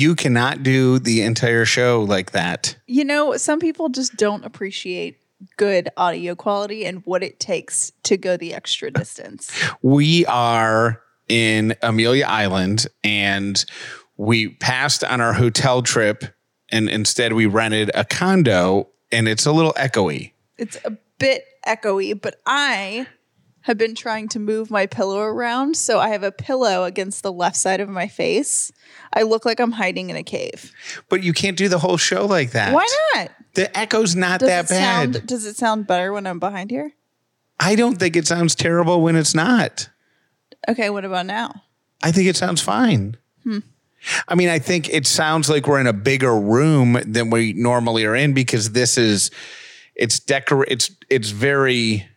You cannot do the entire show like that. You know, some people just don't appreciate good audio quality and what it takes to go the extra distance. We are in Amelia Island, and we passed on our hotel trip, and instead we rented a condo, and it's a little echoey. It's a bit echoey, but I have been trying to move my pillow around, so I have a pillow against the left side of my face. I look like I'm hiding in a cave. But you can't do the whole show like that. Why not? The echo's not that bad. Does it sound better when I'm behind here? I don't think it sounds terrible when it's not. Okay, what about now? I think it sounds fine. I mean, I think it sounds like we're in a bigger room than we normally are in, because this is, it's very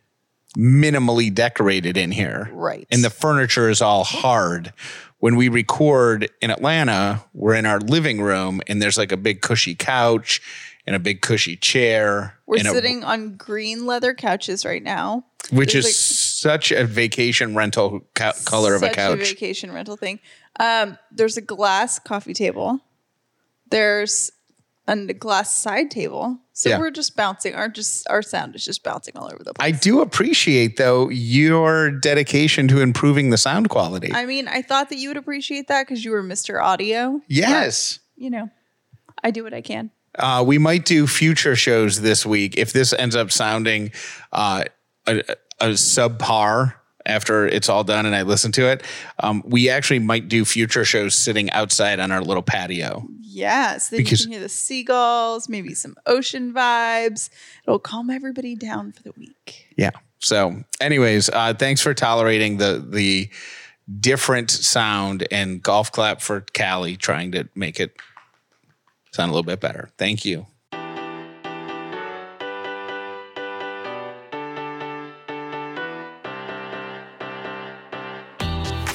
minimally decorated in here. Right. And the furniture is all hard. When we record in Atlanta, we're in our living room, and there's like a big cushy couch and a big cushy chair. We're sitting on green leather couches right now. Which is like such a vacation rental color of a couch. Such a vacation rental thing. There's a glass coffee table. There's a glass side table. So we're just bouncing. Our sound is just bouncing all over the place. I do appreciate, though, your dedication to improving the sound quality. I mean, I thought that you would appreciate that because you were Mr. Audio. Yes. But, you know, I do what I can. We might do future shows this week if this ends up sounding a subpar after it's all done and I listen to it. We actually might do future shows sitting outside on our little patio. Yes, then you can hear the seagulls, maybe some ocean vibes. It'll calm everybody down for the week. Yeah. So anyways, thanks for tolerating the different sound, and golf clap for Callie trying to make it sound a little bit better. Thank you.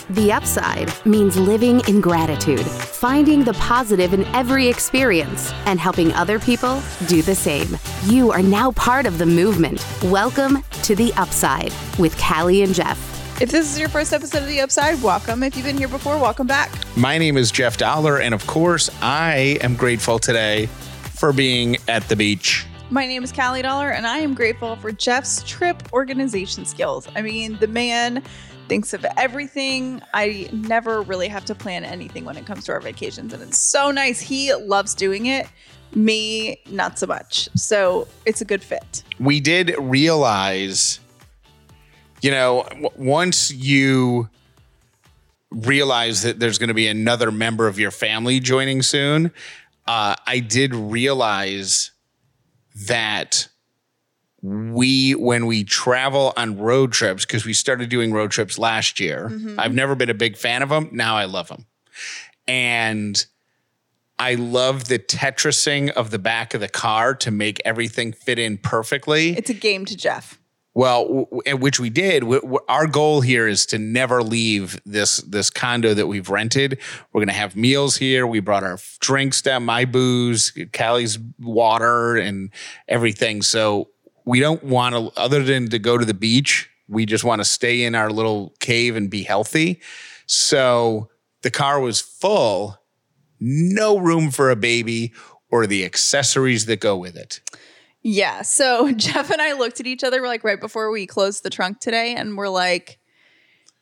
The Upside means living in gratitude, finding the positive in every experience, and helping other people do the same. You are now part of the movement. Welcome to The Upside with Callie and Jeff. If this is your first episode of The Upside, welcome. If you've been here before, welcome back. My name is Jeff Dauler, and of course, I am grateful today for being at the beach. My name is Callie Dauler, and I am grateful for Jeff's trip organization skills. I mean, the man thinks of everything. I never really have to plan anything when it comes to our vacations, and it's so nice. He loves doing it. Me, not so much. So it's a good fit. We did realize, you know, once you realize that there's going to be another member of your family joining soon, I did realize that when we travel on road trips, because we started doing road trips last year. Mm-hmm. I've never been a big fan of them. Now I love them. And I love the Tetrising of the back of the car to make everything fit in perfectly. It's a game to Jeff. Well, which we did. Our goal here is to never leave this condo that we've rented. We're going to have meals here. We brought our drinks down, my booze, Callie's water, and everything. So we don't want to, other than to go to the beach, we just want to stay in our little cave and be healthy. So the car was full, no room for a baby or the accessories that go with it. Yeah. So Jeff and I looked at each other, we're like, right before we closed the trunk today, and we're like,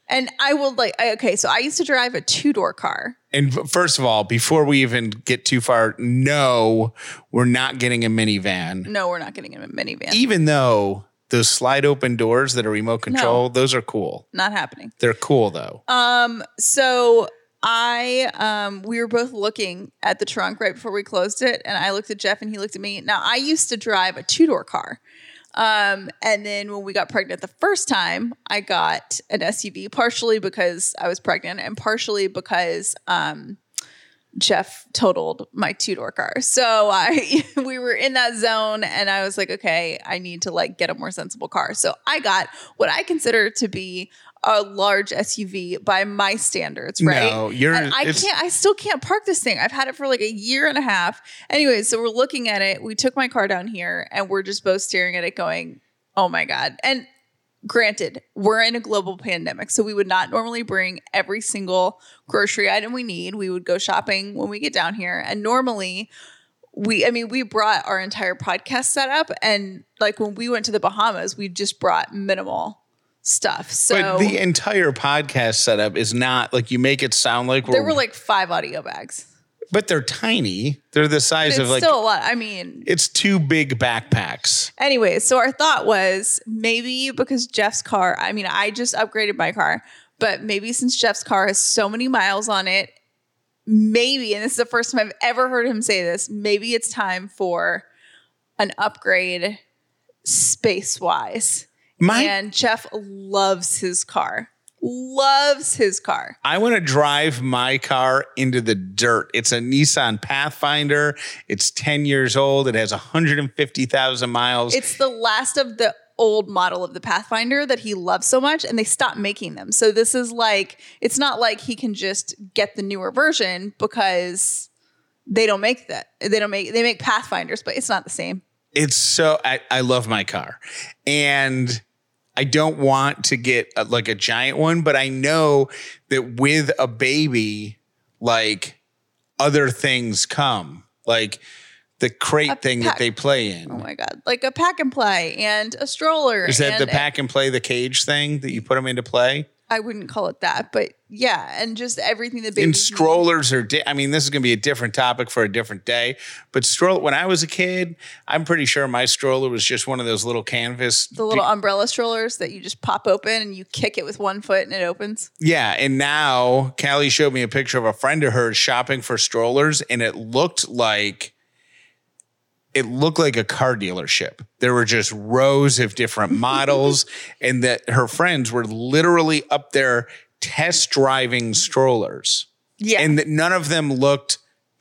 and I will like, okay, so I used to drive a 2-door car. And first of all, before we even get too far, no, we're not getting a minivan. No, we're not getting a minivan. Even though those slide open doors that are remote control, those are cool. Not happening. They're cool though. So we were both looking at the trunk right before we closed it, and I looked at Jeff and he looked at me. Now, I used to drive a 2-door car. And then when we got pregnant the first time, I got an SUV, partially because I was pregnant and partially because Jeff totaled my 2-door car. So we were in that zone, and I was like, okay, I need to like get a more sensible car. So I got what I consider to be a large SUV by my standards, right? No, I still can't park this thing. I've had it for like 1.5 years. Anyway, so we're looking at it. We took my car down here, and we're just both staring at it going, oh my God. And Granted, we're in a global pandemic, so we would not normally bring every single grocery item we need. We would go shopping when we get down here. And normally, we brought our entire podcast setup. And like when we went to the Bahamas, we just brought minimal stuff. So but the entire podcast setup is not like you make it sound like there were like 5 audio bags. But they're tiny. They're the size of like... It's still a lot. I mean... It's 2 big backpacks. Anyway, so our thought was maybe because Jeff's car... I mean, I just upgraded my car. But maybe since Jeff's car has so many miles on it, maybe, and this is the first time I've ever heard him say this, maybe it's time for an upgrade space-wise. And Jeff loves his car. Loves his car. I want to drive my car into the dirt. It's a Nissan Pathfinder. It's 10 years old. It has 150,000 miles. It's the last of the old model of the Pathfinder that he loves so much, and they stopped making them. So this is like, it's not like he can just get the newer version because they don't make that. They make Pathfinders, but it's not the same. It's so, I love my car. And I don't want to get a giant one, but I know that with a baby, like other things come, like the crate thing that they play in. Oh my God. Like a pack and play and a stroller. Is that the pack and play, the cage thing that you put them into play? I wouldn't call it that, but yeah. And just everything that baby. And strollers are, this is going to be a different topic for a different day, but when I was a kid, I'm pretty sure my stroller was just one of those little canvas. The little umbrella strollers that you just pop open and you kick it with one foot and it opens. Yeah. And now Callie showed me a picture of a friend of hers shopping for strollers and it looked like a car dealership. There were just rows of different models and that her friends were literally up there test driving strollers. Yeah. And that none of them looked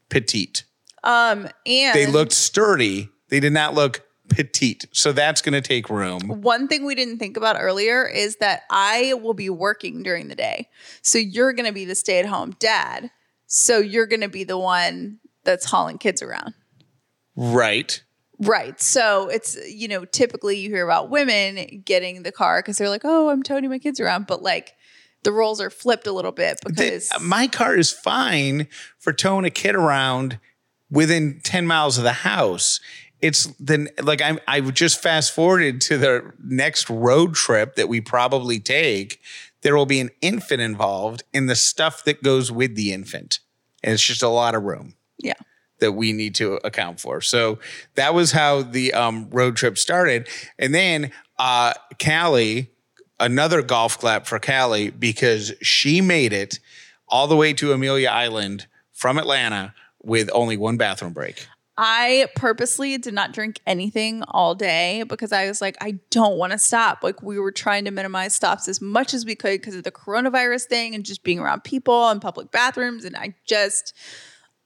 petite. And they looked sturdy. They did not look petite. So that's going to take room. One thing we didn't think about earlier is that I will be working during the day. So you're going to be the stay-at-home dad. So you're going to be the one that's hauling kids around. Right. So it's, typically you hear about women getting the car because they're like, oh, I'm toting my kids around. But like the roles are flipped a little bit because my car is fine for towing a kid around within 10 miles of the house. It's then like I just fast forwarded to the next road trip that we probably take. There will be an infant involved in the stuff that goes with the infant. And it's just a lot of room. Yeah. That we need to account for. So that was how the road trip started. And then Callie, another golf clap for Callie, because she made it all the way to Amelia Island from Atlanta with only one bathroom break. I purposely did not drink anything all day because I was like, I don't want to stop. Like we were trying to minimize stops as much as we could because of the coronavirus thing and just being around people and public bathrooms. And I just...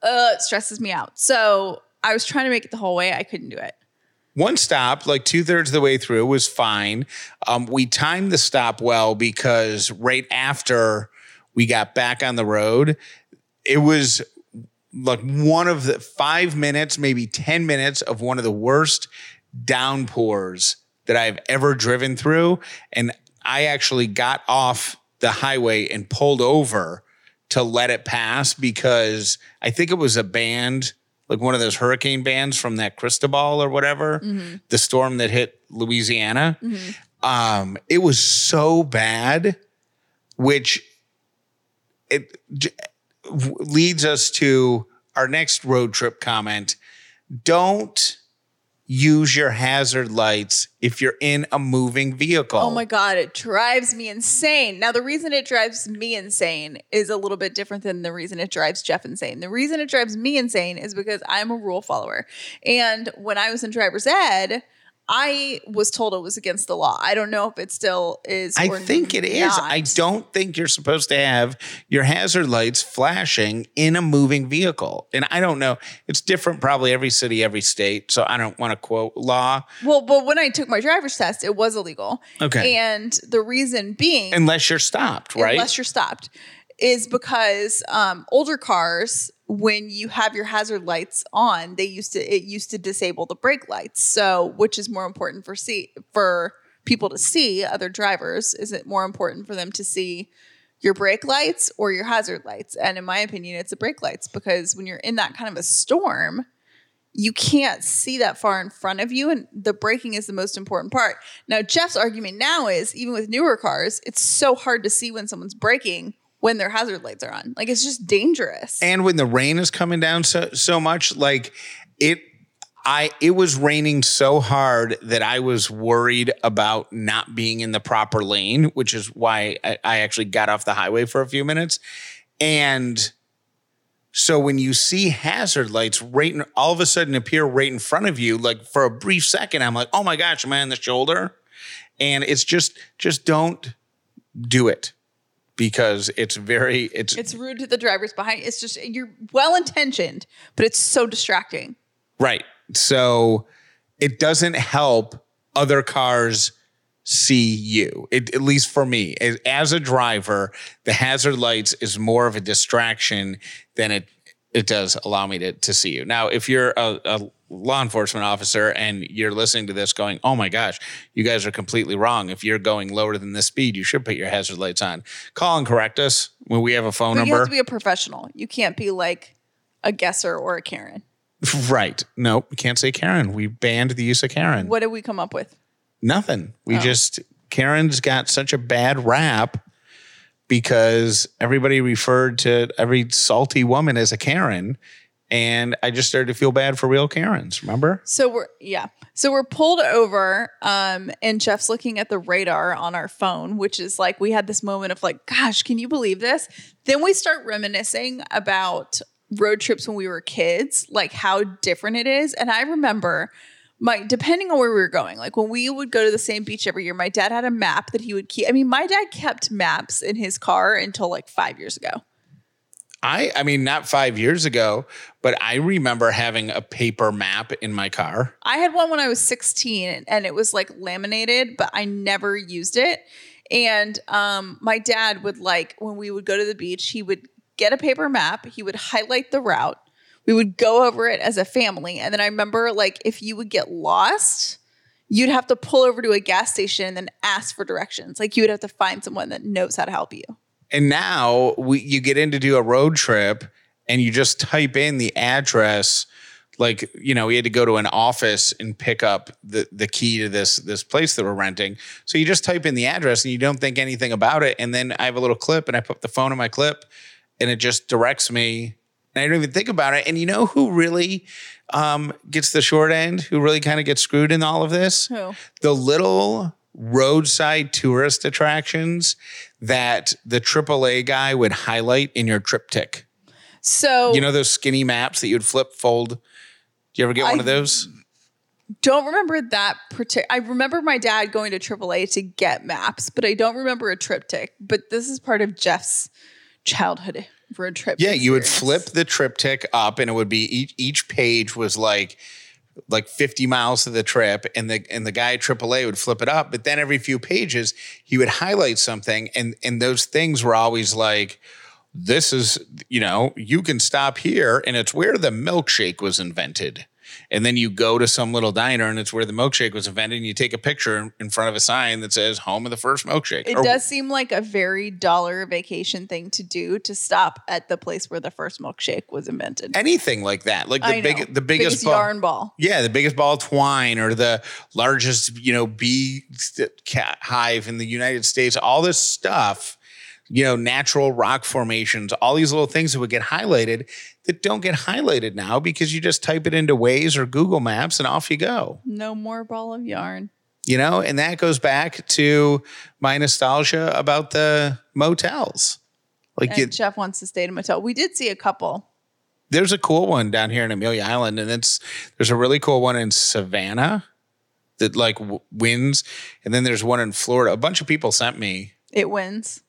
it stresses me out. So I was trying to make it the whole way. I couldn't do it. One stop, like 2/3 of the way through, was fine. We timed the stop well because right after we got back on the road, it was like one of the 5 minutes, maybe 10 minutes of one of the worst downpours that I've ever driven through. And I actually got off the highway and pulled over to let it pass because I think it was a band, like one of those hurricane bands from that Cristobal or whatever, the storm that hit Louisiana. Mm-hmm. It was so bad, which it leads us to our next road trip comment. Don't use your hazard lights if you're in a moving vehicle. Oh my God, it drives me insane. Now, the reason it drives me insane is a little bit different than the reason it drives Jeff insane. The reason it drives me insane is because I'm a rule follower. And when I was in driver's ed, I was told it was against the law. I don't know if it still is. I think it is. I don't think you're supposed to have your hazard lights flashing in a moving vehicle. And I don't know. It's different probably every city, every state. So I don't want to quote law. Well, but when I took my driver's test, it was illegal. Okay. And the reason being... Unless you're stopped, right? Unless you're stopped. Is because older cars... when you have your hazard lights on, it used to disable the brake lights. So, which is more important for people to see, other drivers, is it more important for them to see your brake lights or your hazard lights? And in my opinion, it's the brake lights, because when you're in that kind of a storm, you can't see that far in front of you, and the braking is the most important part. Now, Jeff's argument now is, even with newer cars, it's so hard to see when someone's braking when their hazard lights are on. Like, it's just dangerous. And when the rain is coming down so much, like it was raining so hard that I was worried about not being in the proper lane, which is why I actually got off the highway for a few minutes. And so when you see hazard lights all of a sudden appear right in front of you, like for a brief second, I'm like, oh my gosh, am I on the shoulder? And it's just don't do it. Because it's rude to the drivers behind. It's just, you're well-intentioned, but it's so distracting. Right. So it doesn't help other cars see you, at least for me. As a driver, the hazard lights is more of a distraction than it does allow me to see you. Now, if you're a law enforcement officer and you're listening to this going, oh my gosh, you guys are completely wrong. If you're going lower than this speed, you should put your hazard lights on. Call and correct us when we have a phone number. You have to be a professional. You can't be like a guesser or a Karen. Right. No, we can't say Karen. We banned the use of Karen. What did we come up with? Nothing. Karen's got such a bad rap because everybody referred to every salty woman as a Karen. And I just started to feel bad for real Karens, remember? So we're pulled over, and Jeff's looking at the radar on our phone, which is like, we had this moment of like, gosh, can you believe this? Then we start reminiscing about road trips when we were kids, like how different it is. And I remember depending on where we were going, like when we would go to the same beach every year, my dad had a map that he would keep. I mean, my dad kept maps in his car until like 5 years ago. I mean, not 5 years ago, but I remember having a paper map in my car. I had one when I was 16 and it was like laminated, but I never used it. And my dad would when we would go to the beach, he would get a paper map. He would highlight the route. We would go over it as a family. And then I remember if you would get lost, you'd have to pull over to a gas station and then ask for directions. Like you would have to find someone that knows how to help you. And now you get in to do a road trip and you just type in the address. Like, you know, we had to go to an office and pick up the key to this place that we're renting. So you just type in the address and you don't think anything about it. And then I have a little clip and I put the phone in my clip and it just directs me. And I don't even think about it. And you know who really gets the short end? Who really kind of gets screwed in all of this? Who? The little roadside tourist attractions that the AAA guy would highlight in your triptych. So, you know, those skinny maps that you'd flip, fold. Do you ever get one of those? Don't remember that particular. I remember my dad going to AAA to get maps, but I don't remember a triptych. But this is part of Jeff's childhood road trip. Yeah, you would flip the triptych up and it would be each page was like 50 miles to the trip, and the guy at AAA would flip it up. But then every few pages, he would highlight something. And those things were always like, this is, you know, you can stop here and it's where the milkshake was invented. And then you go to some little diner and it's where the milkshake was invented. And you take a picture in front of a sign that says home of the first milkshake. It does seem like a very dollar vacation thing to do, to stop at the place where the first milkshake was invented. Anything like that. Like the biggest ball, yarn ball. Yeah. The biggest ball of twine or the largest, you know, bee hive in the United States, all this stuff, you know, natural rock formations, all these little things that would get highlighted that don't get highlighted now because you just type it into Waze or Google Maps and off you go. No more ball of yarn. You know, and that goes back to my nostalgia about the motels. Jeff wants to stay in a motel. We did see a couple. There's a cool one down here in Amelia Island, and there's a really cool one in Savannah that wins. And then there's one in Florida. A bunch of people sent me. It wins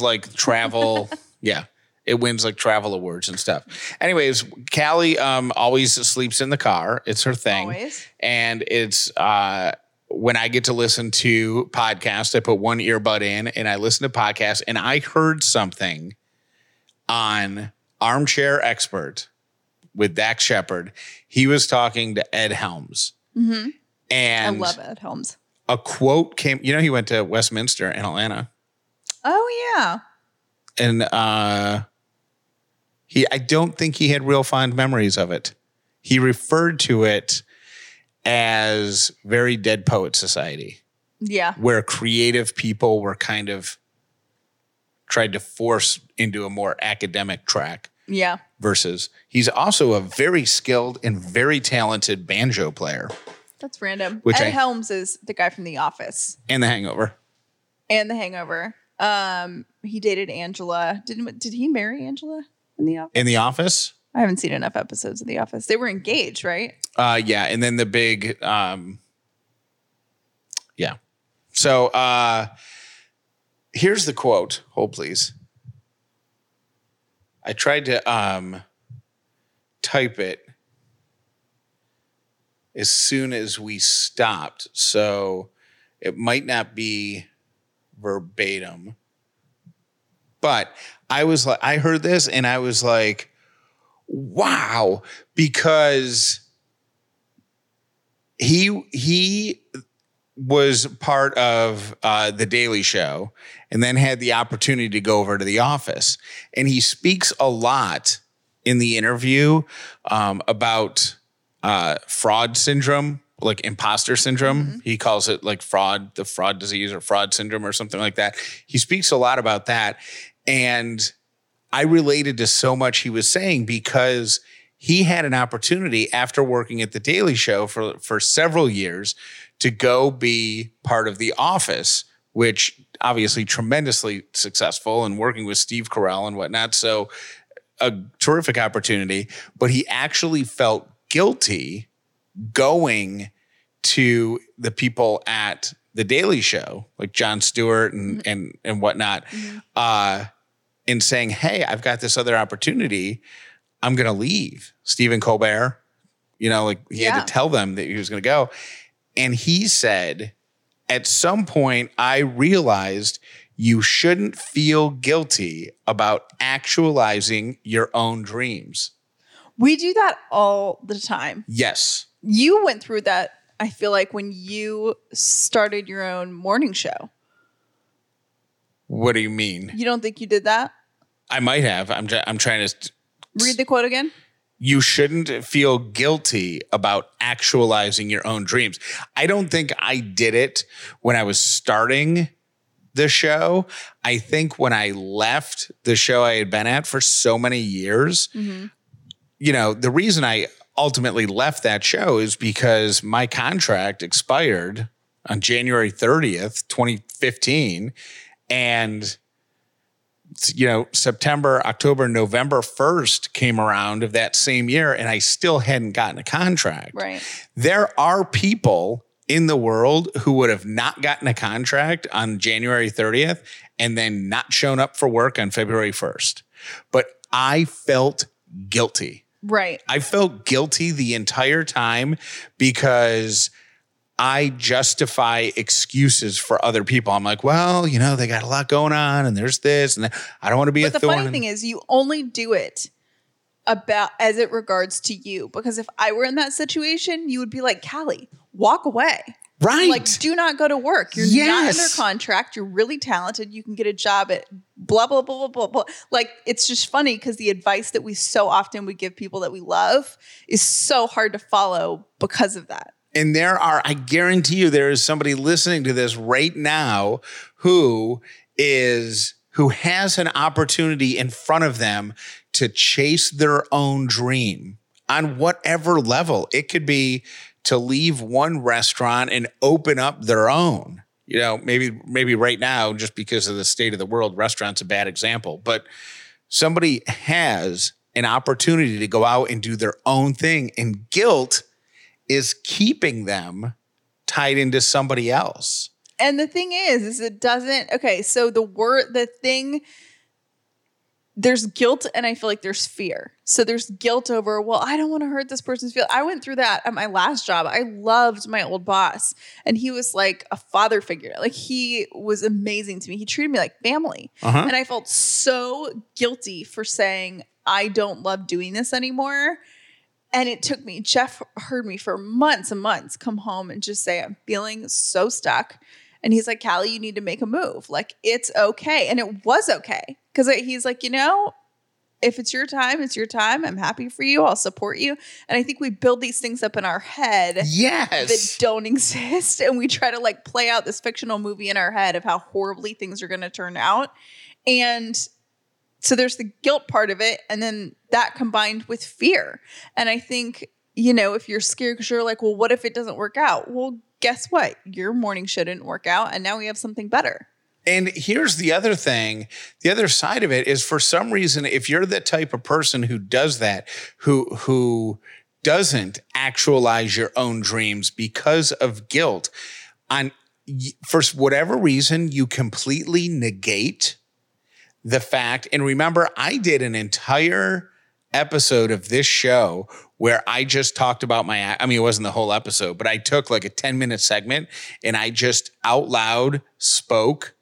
like travel. Yeah. It wins like travel awards and stuff. Anyways, Callie always sleeps in the car. It's her thing. Always. And it's when I get to listen to podcasts, I put one earbud in and I listen to podcasts. And I heard something on Armchair Expert with Dax Shepard. He was talking to Ed Helms. Mm-hmm. And I love Ed Helms. a quote came, you know, he went to Westminster in Atlanta. Oh, yeah. And I don't think he had real fond memories of it. He referred to it as very Dead Poet Society. Yeah. Where creative people were kind of tried to force into a more academic track. Yeah. Versus he's also a very skilled and very talented banjo player. That's random. Ed Helms is the guy from The Office. And The Hangover. He dated Angela. Did he marry Angela in The Office? In The Office? I haven't seen enough episodes of The Office. They were engaged, right? Yeah. And then the big, yeah. So here's the quote. Hold, please. I tried to type it as soon as we stopped, so it might not be verbatim. But I was like, I heard this and I was like, wow, because he was part of The Daily Show and then had the opportunity to go over to The Office. And he speaks a lot in the interview about fraud syndrome, like imposter syndrome. Mm-hmm. He calls it like fraud, the fraud disease or fraud syndrome or something like that. He speaks a lot about that. And I related to so much he was saying because he had an opportunity after working at The Daily Show for several years to go be part of The Office, which obviously tremendously successful and working with Steve Carell and whatnot. So a terrific opportunity, but he actually felt guilty going to the people at The Daily Show, like Jon Stewart and whatnot, and saying, hey, I've got this other opportunity. I'm going to leave. Stephen Colbert, you know, like he had to tell them that he was going to go. And he said, at some point, I realized you shouldn't feel guilty about actualizing your own dreams. We do that all the time. Yes. You went through that, I feel like, when you started your own morning show. What do you mean? You don't think you did that? I might have. I'm trying to... Read the quote again. You shouldn't feel guilty about actualizing your own dreams. I don't think I did it when I was starting the show. I think when I left the show I had been at for so many years, you know, the reason I ultimately left that show is because my contract expired on January 30th, 2015. And... you know, September, October, November 1st came around of that same year, and I still hadn't gotten a contract. Right. There are people in the world who would have not gotten a contract on January 30th and then not shown up for work on February 1st. But I felt guilty. Right. I felt guilty the entire time because I justify excuses for other people. I'm like, well, you know, they got a lot going on and there's this and that. I don't want to be a thorn. But the funny thing is you only do it about as it regards to you. Because if I were in that situation, you would be like, Callie, walk away. Right. Like, do not go to work. You're not under contract. You're really talented. You can get a job at blah, blah, blah, blah, blah, blah. Like, it's just funny because the advice that we so often would give people that we love is so hard to follow because of that. And there are, I guarantee you, there is somebody listening to this right now who has an opportunity in front of them to chase their own dream on whatever level. It could be to leave one restaurant and open up their own. You know, maybe right now, just because of the state of the world, restaurant's a bad example. But somebody has an opportunity to go out and do their own thing, and guilt is keeping them tied into somebody else. And the thing is it doesn't, okay, so there's guilt and I feel like there's fear. So there's guilt over, well, I don't want to hurt this person's feelings. I went through that at my last job. I loved my old boss and he was like a father figure. Like he was amazing to me. He treated me like family. Uh-huh. And I felt so guilty for saying, I don't love doing this anymore. And it took me, Jeff heard me for months and months come home and just say, I'm feeling so stuck. And he's like, Callie, you need to make a move. Like, it's okay. And it was okay. Because he's like, you know, if it's your time, it's your time. I'm happy for you. I'll support you. And I think we build these things up in our head that don't exist. And we try to like play out this fictional movie in our head of how horribly things are going to turn out. And so there's the guilt part of it. And then that combined with fear. And I think, you know, if you're scared because you're like, well, what if it doesn't work out? Well, guess what? Your morning show didn't work out. And now we have something better. And here's the other thing. The other side of it is, for some reason, if you're the type of person who does that, who doesn't actualize your own dreams because of guilt, for whatever reason, you completely negate the fact. And remember, I did an entire episode of this show where I just talked about it wasn't the whole episode, but I took like a 10-minute segment and I just out loud spoke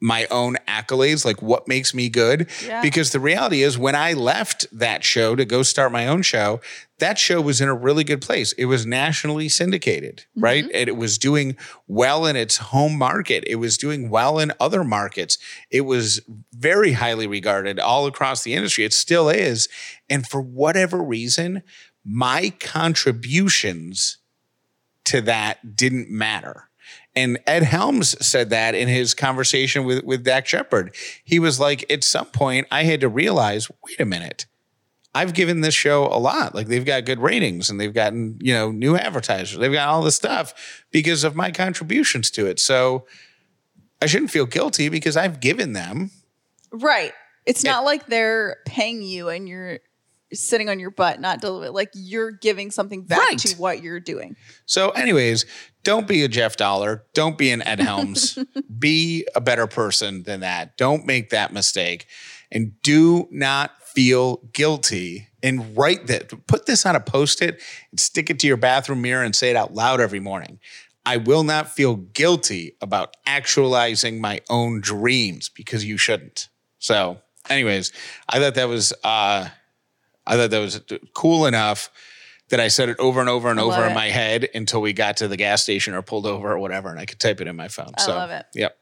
my own accolades, like what makes me good. Yeah. Because the reality is, when I left that show to go start my own show, that show was in a really good place. It was nationally syndicated, mm-hmm. right? And it was doing well in its home market. It was doing well in other markets. It was very highly regarded all across the industry. It still is. And for whatever reason, my contributions to that didn't matter. And Ed Helms said that in his conversation with Dax Shepard. He was like, at some point, I had to realize, wait a minute, I've given this show a lot. Like, they've got good ratings and they've gotten, you know, new advertisers. They've got all this stuff because of my contributions to it. So I shouldn't feel guilty because I've given them. Right. It's not like they're paying you and you're sitting on your butt, not delivering. Like, you're giving something back to what you're doing. So anyways, don't be a Jeff Dauler. Don't be an Ed Helms. Be a better person than that. Don't make that mistake. And do not feel guilty. And write that. Put this on a Post-it and stick it to your bathroom mirror and say it out loud every morning. I will not feel guilty about actualizing my own dreams, because you shouldn't. So anyways, I thought that was cool enough that I said it over and over and over in my head until we got to the gas station or pulled over or whatever, and I could type it in my phone. I love it. Yep.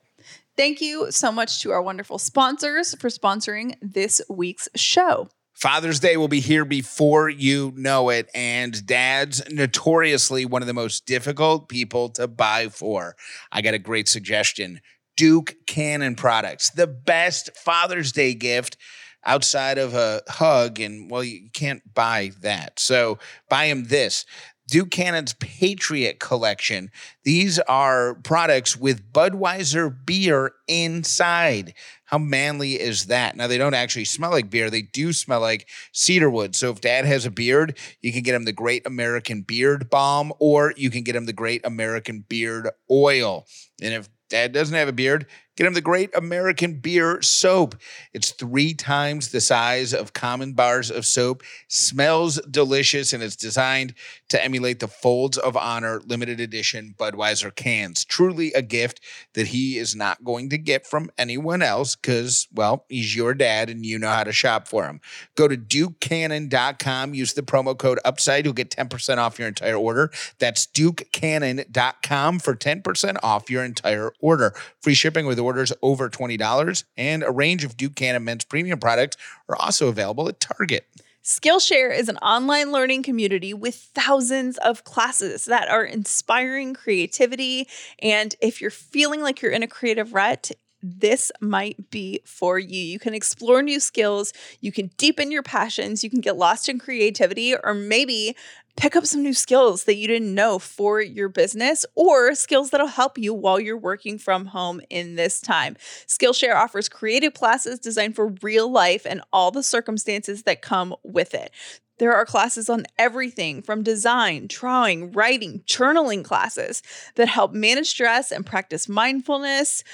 Thank you so much to our wonderful sponsors for sponsoring this week's show. Father's Day will be here before you know it, and dad's notoriously one of the most difficult people to buy for. I got a great suggestion. Duke Cannon products, the best Father's Day gift outside of a hug, and, well, you can't buy that. So buy him this. Duke Cannon's Patriot Collection. These are products with Budweiser beer inside. How manly is that? Now, they don't actually smell like beer. They do smell like cedarwood. So if dad has a beard, you can get him the Great American Beard Balm, or you can get him the Great American Beard Oil. And if dad doesn't have a beard, get him the Great American Beer Soap. It's 3 times the size of common bars of soap, smells delicious, and it's designed to emulate the Folds of Honor limited edition Budweiser cans. Truly a gift that he is not going to get from anyone else because, well, he's your dad and you know how to shop for him. Go to DukeCannon.com. Use the promo code UPSIDE. You'll get 10% off your entire order. That's DukeCannon.com for 10% off your entire order. Free shipping with orders over $20, and a range of Duke Cannon men's premium products are also available at Target. Skillshare is an online learning community with thousands of classes that are inspiring creativity. And if you're feeling like you're in a creative rut, this might be for you. You can explore new skills, you can deepen your passions, you can get lost in creativity, or maybe pick up some new skills that you didn't know for your business, or skills that'll help you while you're working from home in this time. Skillshare offers creative classes designed for real life and all the circumstances that come with it. There are classes on everything from design, drawing, writing, journaling classes that help manage stress and practice mindfulness.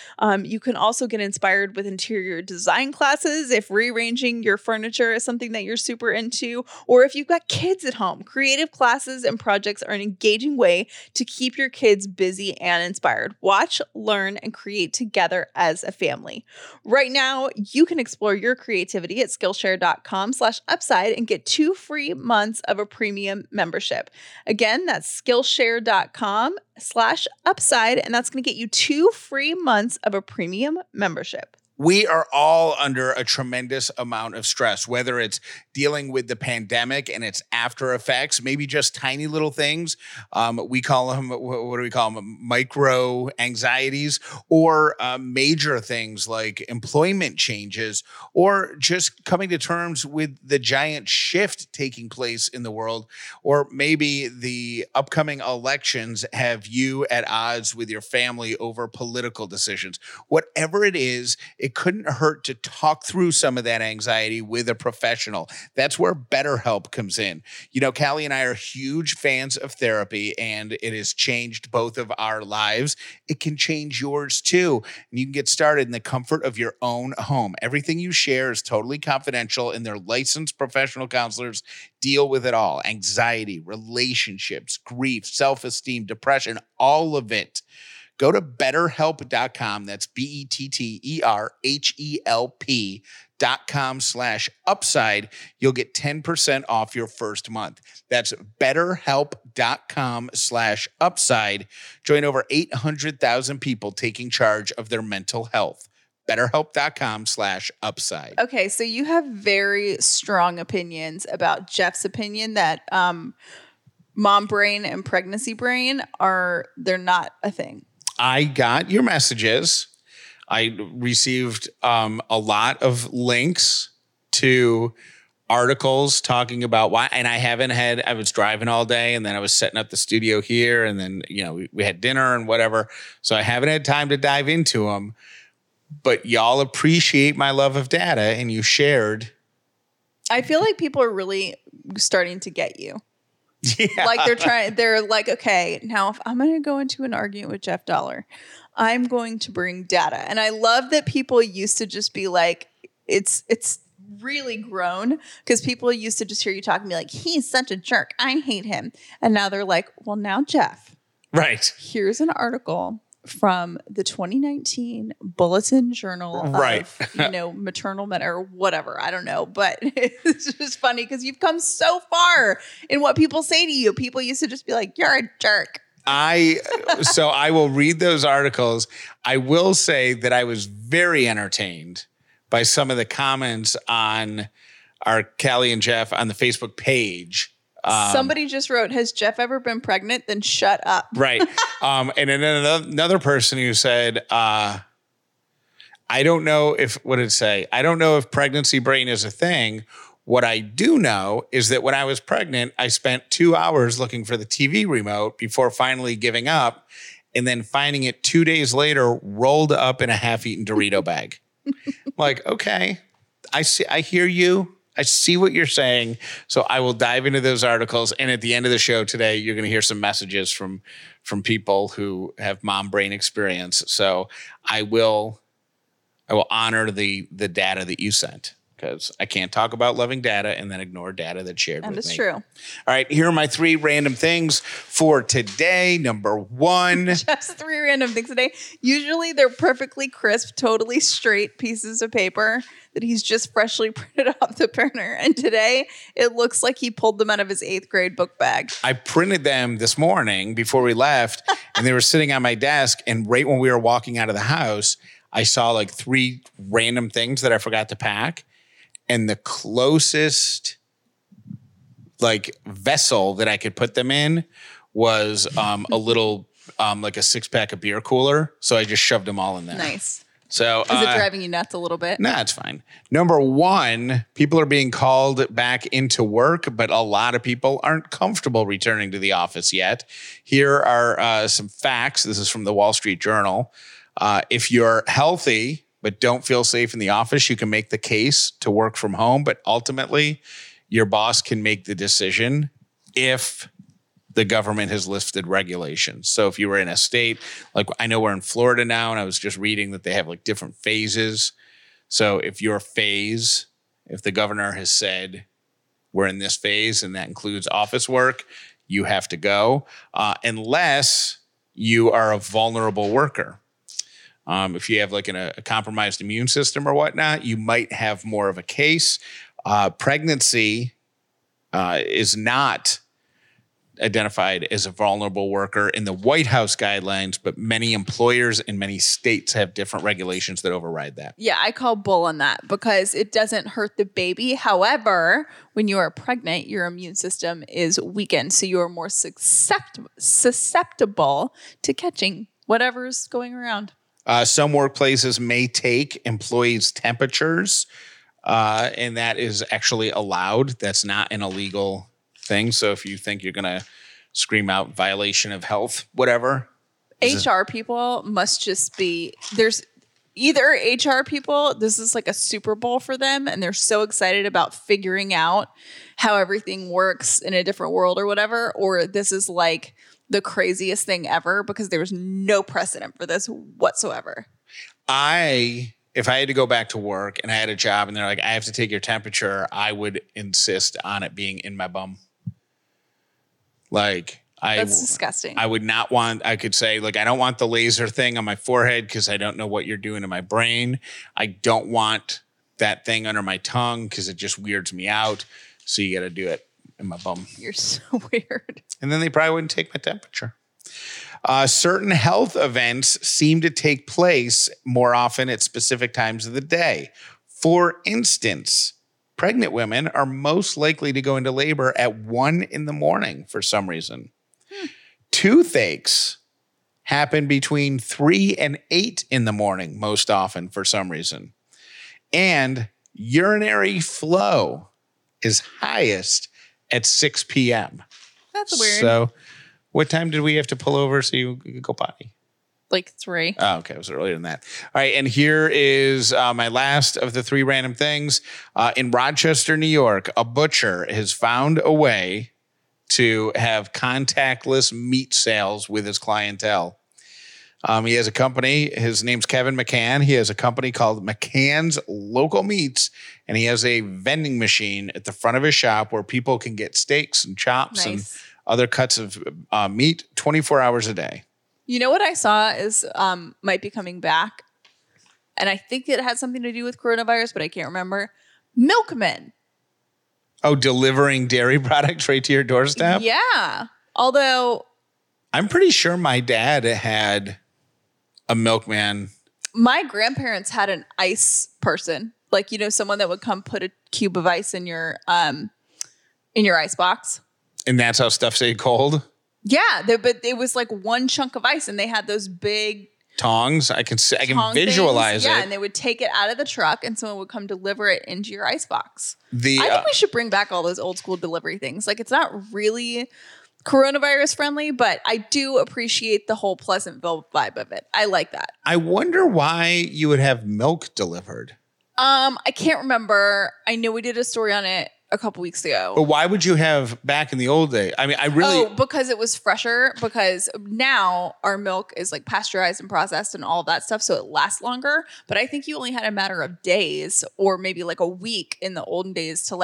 You can also get inspired with interior design classes if rearranging your furniture is something that you're super into, or if you've got kids at home. Creative classes and projects are an engaging way to keep your kids busy and inspired. Watch, learn, and create together as a family. Right now, you can explore your creativity at Skillshare.com/upside and get 2 free 3 months of a premium membership. Again, that's Skillshare.com/upside, and that's going to get you 2 free months of a premium membership. We are all under a tremendous amount of stress, whether it's dealing with the pandemic and its after effects, maybe just tiny little things. We call them, what do we call them? Micro anxieties, or major things like employment changes, or just coming to terms with the giant shift taking place in the world, or maybe the upcoming elections have you at odds with your family over political decisions. Whatever it is, it couldn't hurt to talk through some of that anxiety with a professional. That's where BetterHelp comes in. You know, Callie and I are huge fans of therapy, and it has changed both of our lives. It can change yours too. And you can get started in the comfort of your own home. Everything you share is totally confidential, and their licensed professional counselors deal with it all. Anxiety, relationships, grief, self-esteem, depression, all of it. Go to betterhelp.com. That's BetterHelp.com/upside. You'll get 10% off your first month. That's betterhelp.com/upside. Join over 800,000 people taking charge of their mental health. BetterHelp.com/upside. Okay, so you have very strong opinions about Jeff's opinion that mom brain and pregnancy brain they're not a thing. I got your messages. I received a lot of links to articles talking about why, and I was driving all day, and then I was setting up the studio here, and then, you know, we had dinner and whatever. So I haven't had time to dive into them, but y'all appreciate my love of data, and you shared. I feel like people are really starting to get you. Yeah. Like they're like, okay, now if I'm going to go into an argument with Jeff Dauler, I'm going to bring data. And I love that people used to just be like, it's really grown, because people used to just hear you talk and be like, he's such a jerk, I hate him. And now they're like, well, now Jeff, right? Here's an article from the 2019 Bulletin Journal of, maternal men or whatever. I don't know, but it's just funny because you've come so far in what people say to you. People used to just be like, you're a jerk. So I will read those articles. I will say that I was very entertained by some of the comments on our Callie and Jeff on the Facebook page. Somebody just wrote, has Jeff ever been pregnant? Then shut up. Right. And then another person who said, I don't know if pregnancy brain is a thing. What I do know is that when I was pregnant, I spent 2 hours looking for the TV remote before finally giving up and then finding it 2 days later rolled up in a half-eaten Dorito bag. Like, okay, I hear you. I see what you're saying. So I will dive into those articles. And at the end of the show today, you're going to hear some messages from people who have mom brain experience. So I will honor the data that you sent, because I can't talk about loving data and then ignore data that's shared with me. That is true. All right. Here are my 3 random things for today. Number 1. Just 3 random things today. Usually they're perfectly crisp, totally straight pieces of paper that he's just freshly printed off the printer. And today it looks like he pulled them out of his 8th grade book bag. I printed them this morning before we left, and they were sitting on my desk. And right when we were walking out of the house, I saw like 3 random things that I forgot to pack. And the closest like vessel that I could put them in was a little like a 6-pack of beer cooler. So I just shoved them all in there. Nice. So is it driving you nuts a little bit? Nah, it's fine. Number 1, people are being called back into work, but a lot of people aren't comfortable returning to the office yet. Here are some facts. This is from the Wall Street Journal. If you're healthy but don't feel safe in the office, you can make the case to work from home, but ultimately your boss can make the decision if the government has lifted regulations. So if you were in a state, like I know we're in Florida now, and I was just reading that they have like different phases. So if the governor has said we're in this phase, and that includes office work, you have to go, unless you are a vulnerable worker. If you have like a compromised immune system or whatnot, you might have more of a case. Pregnancy is not identified as a vulnerable worker in the White House guidelines, but many employers in many states have different regulations that override that. Yeah, I call bull on that because it doesn't hurt the baby. However, when you are pregnant, your immune system is weakened, so you are more susceptible to catching whatever's going around. Some workplaces may take employees' temperatures, and that is actually allowed. That's not an illegal thing. So if you think you're going to scream out violation of health, whatever. HR people must just be, there's either HR people, this is like a Super Bowl for them, and they're so excited about figuring out how everything works in a different world or whatever, or this is like the craziest thing ever because there was no precedent for this whatsoever. If I had to go back to work and I had a job and they're like, I have to take your temperature, I would insist on it being in my bum. Like, that's disgusting. I would not want, I could say, like, I don't want the laser thing on my forehead because I don't know what you're doing to my brain. I don't want that thing under my tongue because it just weirds me out. So you got to do it in my bum. You're so weird. And then they probably wouldn't take my temperature. Certain health events seem to take place more often at specific times of the day. For instance, pregnant women are most likely to go into labor at 1 a.m. for some reason. Toothaches happen between 3 and 8 a.m. most often for some reason. And urinary flow is highest at 6 p.m. That's weird. So what time did we have to pull over so you could go potty? Like 3. Oh, okay. It was earlier than that. All right. And here is my last of the 3 random things. In Rochester, New York, a butcher has found a way to have contactless meat sales with his clientele. He has a company. His name's Kevin McCann. He has a company called McCann's Local Meats, and he has a vending machine at the front of his shop where people can get steaks and chops and other cuts of meat 24 hours a day. You know what I saw is might be coming back, and I think it has something to do with coronavirus, but I can't remember. Milkmen. Oh, delivering dairy products right to your doorstep? Yeah. Although, I'm pretty sure my dad had a milkman. My grandparents had an ice person, like, you know, someone that would come put a cube of ice in your ice box. And that's how stuff stayed cold? Yeah, but it was like one chunk of ice, and they had those big tongs. I can visualize things. Yeah, and they would take it out of the truck, and someone would come deliver it into your ice box. I think we should bring back all those old school delivery things. Like, it's not really coronavirus friendly, but I do appreciate the whole Pleasantville vibe of it. I like that. I wonder why you would have milk delivered. I can't remember. I know we did a story on it a couple weeks ago. But why would you have back in the old day? I mean, I really... Oh, because it was fresher, because now our milk is like pasteurized and processed and all that stuff, so it lasts longer. But I think you only had a matter of days or maybe like a week in the olden days to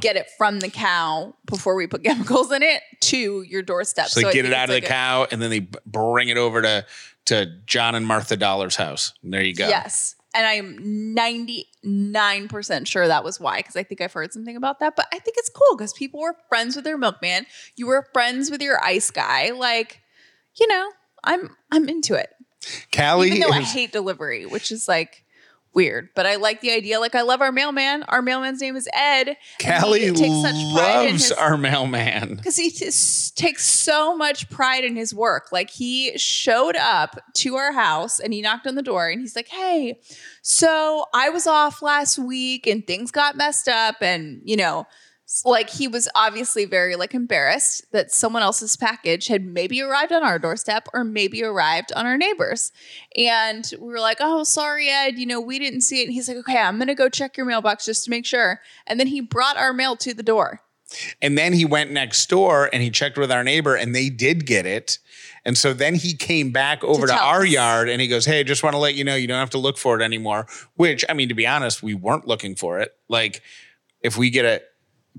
get it from the cow before we put chemicals in it to your doorstep. So they get it out of the cow and then they bring it over to John and Martha Dollar's house. And there you go. Yes. And I'm 99% sure that was why, because I think I've heard something about that. But I think it's cool because people were friends with their milkman. You were friends with your ice guy. Like, you know, I'm into it. Even though I hate delivery, which is like weird. But I like the idea. Like, I love our mailman. Our mailman's name is Ed. Callie loves our mailman. Because he takes so much pride in his work. Like, he showed up to our house and he knocked on the door and he's like, hey, so I was off last week and things got messed up. And, you know, like, he was obviously very like embarrassed that someone else's package had maybe arrived on our doorstep or maybe arrived on our neighbors. And we were like, oh, sorry, Ed, you know, we didn't see it. And he's like, okay, I'm going to go check your mailbox just to make sure. And then he brought our mail to the door. And then he went next door and he checked with our neighbor and they did get it. And so then he came back over to our yard and he goes, hey, I just want to let you know, you don't have to look for it anymore, which, I mean, to be honest, we weren't looking for it. Like, if we get a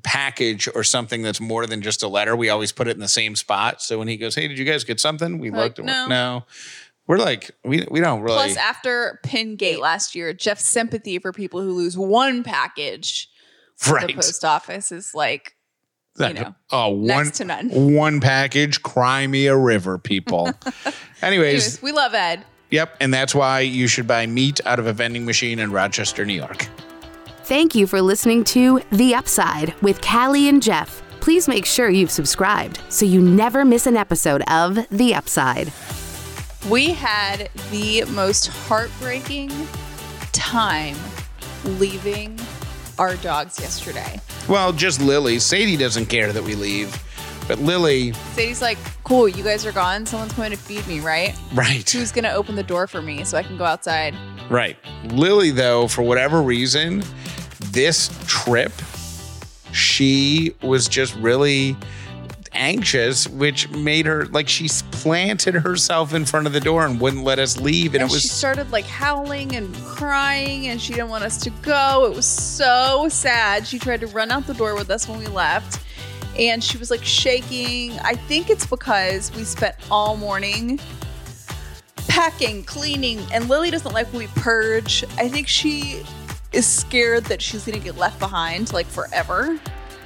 package or something that's more than just a letter, we always put it in the same spot. So when he goes, hey, did you guys get something? We looked and no. We're like, we don't really. Plus, after Pingate last year, Jeff's sympathy for people who lose one package from the post office is like That, you know, next to none. One package, cry me a river, people. Anyways. We love Ed. Yep, and that's why you should buy meat out of a vending machine in Rochester, New York. Thank you for listening to The Upside with Callie and Jeff. Please make sure you've subscribed so you never miss an episode of The Upside. We had the most heartbreaking time leaving our dogs yesterday. Well, just Lily. Sadie doesn't care that we leave, but Lily... Sadie's like, cool, you guys are gone. Someone's going to feed me, right? Right. Who's going to open the door for me so I can go outside? Right. Lily, though, for whatever reason, this trip, she was just really anxious, which made her, like, she planted herself in front of the door and wouldn't let us leave. And it was, she started like howling and crying and she didn't want us to go. It was so sad. She tried to run out the door with us when we left and she was like shaking. I think it's because we spent all morning packing, cleaning, and Lily doesn't like when we purge. I think she is scared that she's going to get left behind like forever.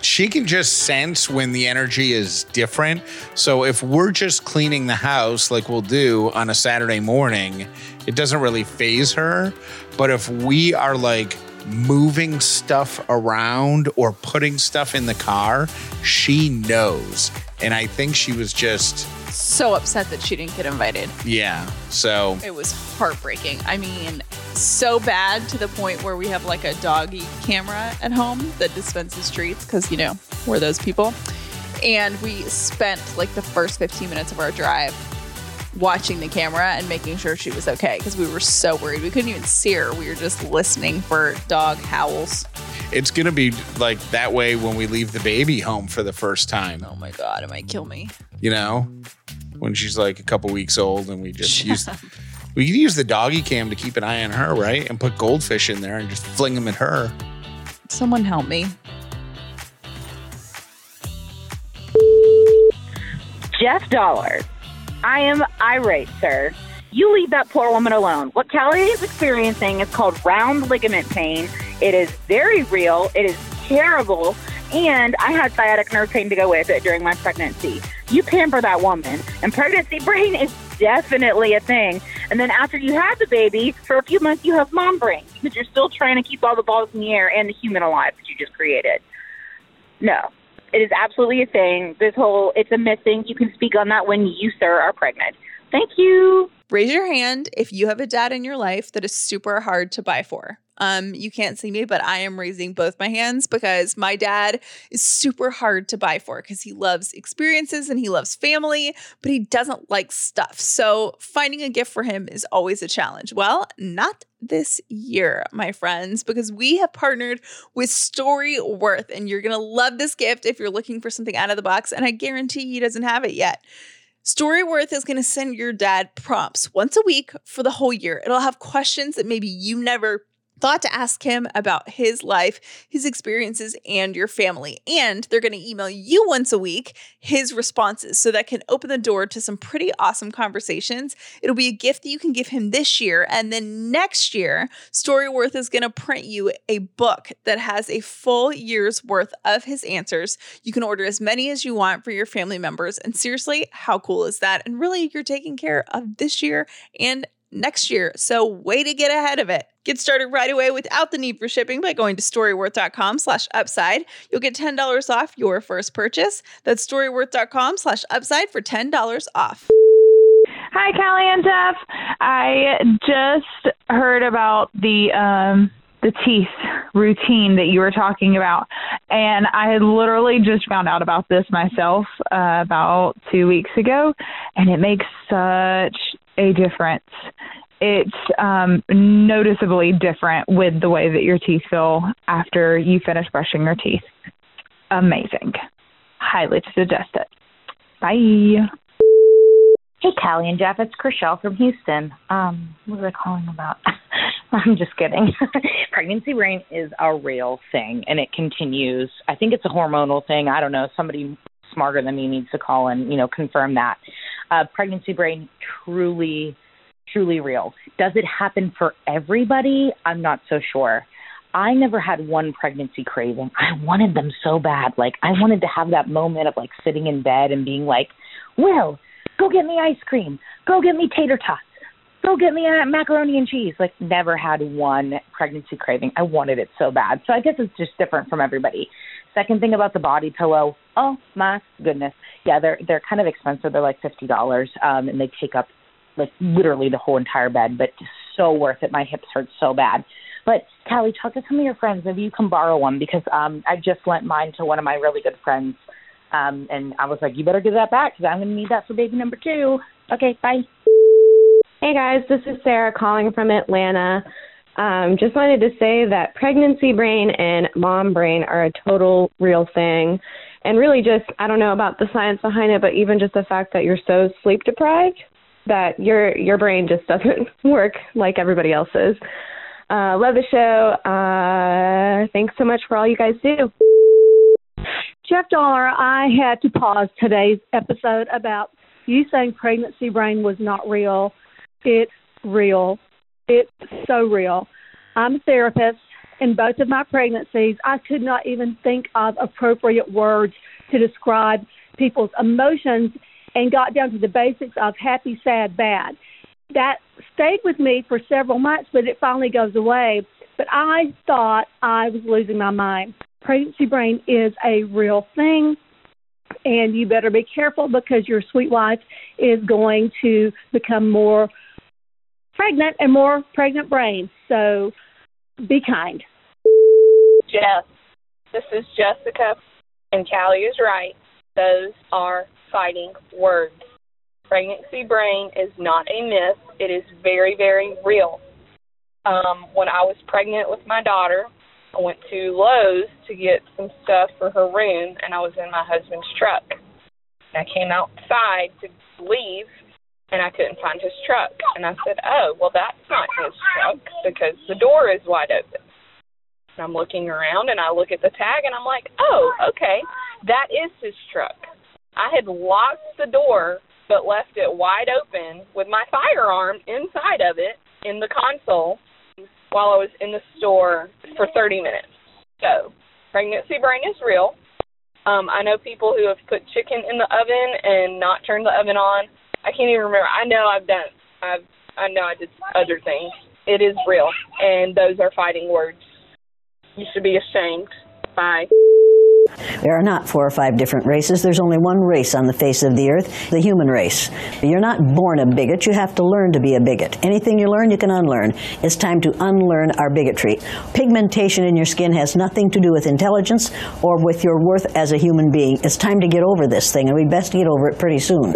She can just sense when the energy is different. So if we're just cleaning the house like we'll do on a Saturday morning, it doesn't really faze her. But if we are like moving stuff around or putting stuff in the car, she knows. And I think she was just... so upset that she didn't get invited. Yeah, so... it was heartbreaking. I mean... so bad to the point where we have like a doggy camera at home that dispenses treats because, you know, we're those people. And we spent like the first 15 minutes of our drive watching the camera and making sure she was okay because we were so worried. We couldn't even see her. We were just listening for dog howls. It's going to be like that way when we leave the baby home for the first time. Oh my God, it might kill me. You know, when she's like a couple weeks old and we just use... we could use the doggy cam to keep an eye on her, right? And put goldfish in there and just fling them at her. Someone help me. Jeff Dauler, I am irate, sir. You leave that poor woman alone. What Callie is experiencing is called round ligament pain. It is very real. It is terrible. And I had sciatic nerve pain to go with it during my pregnancy. You pamper that woman. And pregnancy brain is definitely a thing. And then after you have the baby, for a few months, you have mom brain because you're still trying to keep all the balls in the air and the human alive that you just created. No, it is absolutely a thing. This whole, it's a myth thing. You can speak on that when you, sir, are pregnant. Thank you. Raise your hand if you have a dad in your life that is super hard to buy for. You can't see me, but I am raising both my hands because my dad is super hard to buy for because he loves experiences and he loves family, but he doesn't like stuff. So finding a gift for him is always a challenge. Well, not this year, my friends, because we have partnered with StoryWorth and you're going to love this gift if you're looking for something out of the box. And I guarantee he doesn't have it yet. StoryWorth is going to send your dad prompts once a week for the whole year. It'll have questions that maybe you never thought to ask him about his life, his experiences, and your family. And they're going to email you once a week his responses. So that can open the door to some pretty awesome conversations. It'll be a gift that you can give him this year. And then next year, StoryWorth is going to print you a book that has a full year's worth of his answers. You can order as many as you want for your family members. And seriously, how cool is that? And really, you're taking care of this year and next year. So way to get ahead of it. Get started right away without the need for shipping by going to storyworth.com/upside. You'll get $10 off your first purchase. That's storyworth.com/upside for $10 off. Hi, Callie and Jeff. I just heard about the teeth routine that you were talking about. And I had literally just found out about this myself about 2 weeks ago. And it makes such a difference. It's noticeably different with the way that your teeth feel after you finish brushing your teeth. Amazing. Highly suggest it. Bye. Hey, Callie and Jeff, it's Chrishell from Houston. What was I calling about? I'm just kidding. Pregnancy brain is a real thing, and it continues. I think it's a hormonal thing. I don't know. Somebody smarter than me needs to call and, you know, confirm that. Pregnancy brain truly real. Does it happen for everybody? I'm not so sure. I never had one pregnancy craving. I wanted them so bad. Like, I wanted to have that moment of, like, sitting in bed and being like, Will, go get me ice cream. Go get me tater tots. Go get me a macaroni and cheese. Like, never had one pregnancy craving. I wanted it so bad. So I guess it's just different from everybody. Second thing about the body pillow, oh, my goodness. Yeah, they're kind of expensive. They're like $50, and they take up, like, literally the whole entire bed, but so worth it. My hips hurt so bad. But, Callie, talk to some of your friends. Maybe you can borrow one, because I just lent mine to one of my really good friends, and I was like, you better give that back, because I'm going to need that for baby number 2. Okay, bye. Hey, guys. This is Sarah calling from Atlanta. Just wanted to say that pregnancy brain and mom brain are a total real thing. And really just, I don't know about the science behind it, but even just the fact that you're so sleep deprived that your brain just doesn't work like everybody else's. Love the show. Thanks so much for all you guys do. Jeff Dauler, I had to pause today's episode about you saying pregnancy brain was not real. It's real. It's so real. I'm a therapist. In both of my pregnancies, I could not even think of appropriate words to describe people's emotions and got down to the basics of happy, sad, bad. That stayed with me for several months, but it finally goes away. But I thought I was losing my mind. Pregnancy brain is a real thing, and you better be careful because your sweet wife is going to become more pregnant and more pregnant brain. So be kind. Jeff, this is Jessica, and Callie is right. Those are fighting words. Pregnancy brain is not a myth. It is very, very real. When I was pregnant with my daughter, I went to Lowe's to get some stuff for her room, and I was in my husband's truck. And I came outside to leave, and I couldn't find his truck. And I said, oh, well, that's not his truck because the door is wide open. And I'm looking around, and I look at the tag, and I'm like, oh, okay, that is his truck. I had locked the door but left it wide open with my firearm inside of it in the console while I was in the store for 30 minutes. So pregnancy brain is real. I know people who have put chicken in the oven and not turned the oven on. I can't even remember. I know I did other things. It is real, and those are fighting words. You should be ashamed. Bye. There are not 4 or 5 different races. There's only one race on the face of the earth, the human race. You're not born a bigot. You have to learn to be a bigot. Anything you learn, you can unlearn. It's time to unlearn our bigotry. Pigmentation in your skin has nothing to do with intelligence or with your worth as a human being. It's time to get over this thing, and we best get over it pretty soon.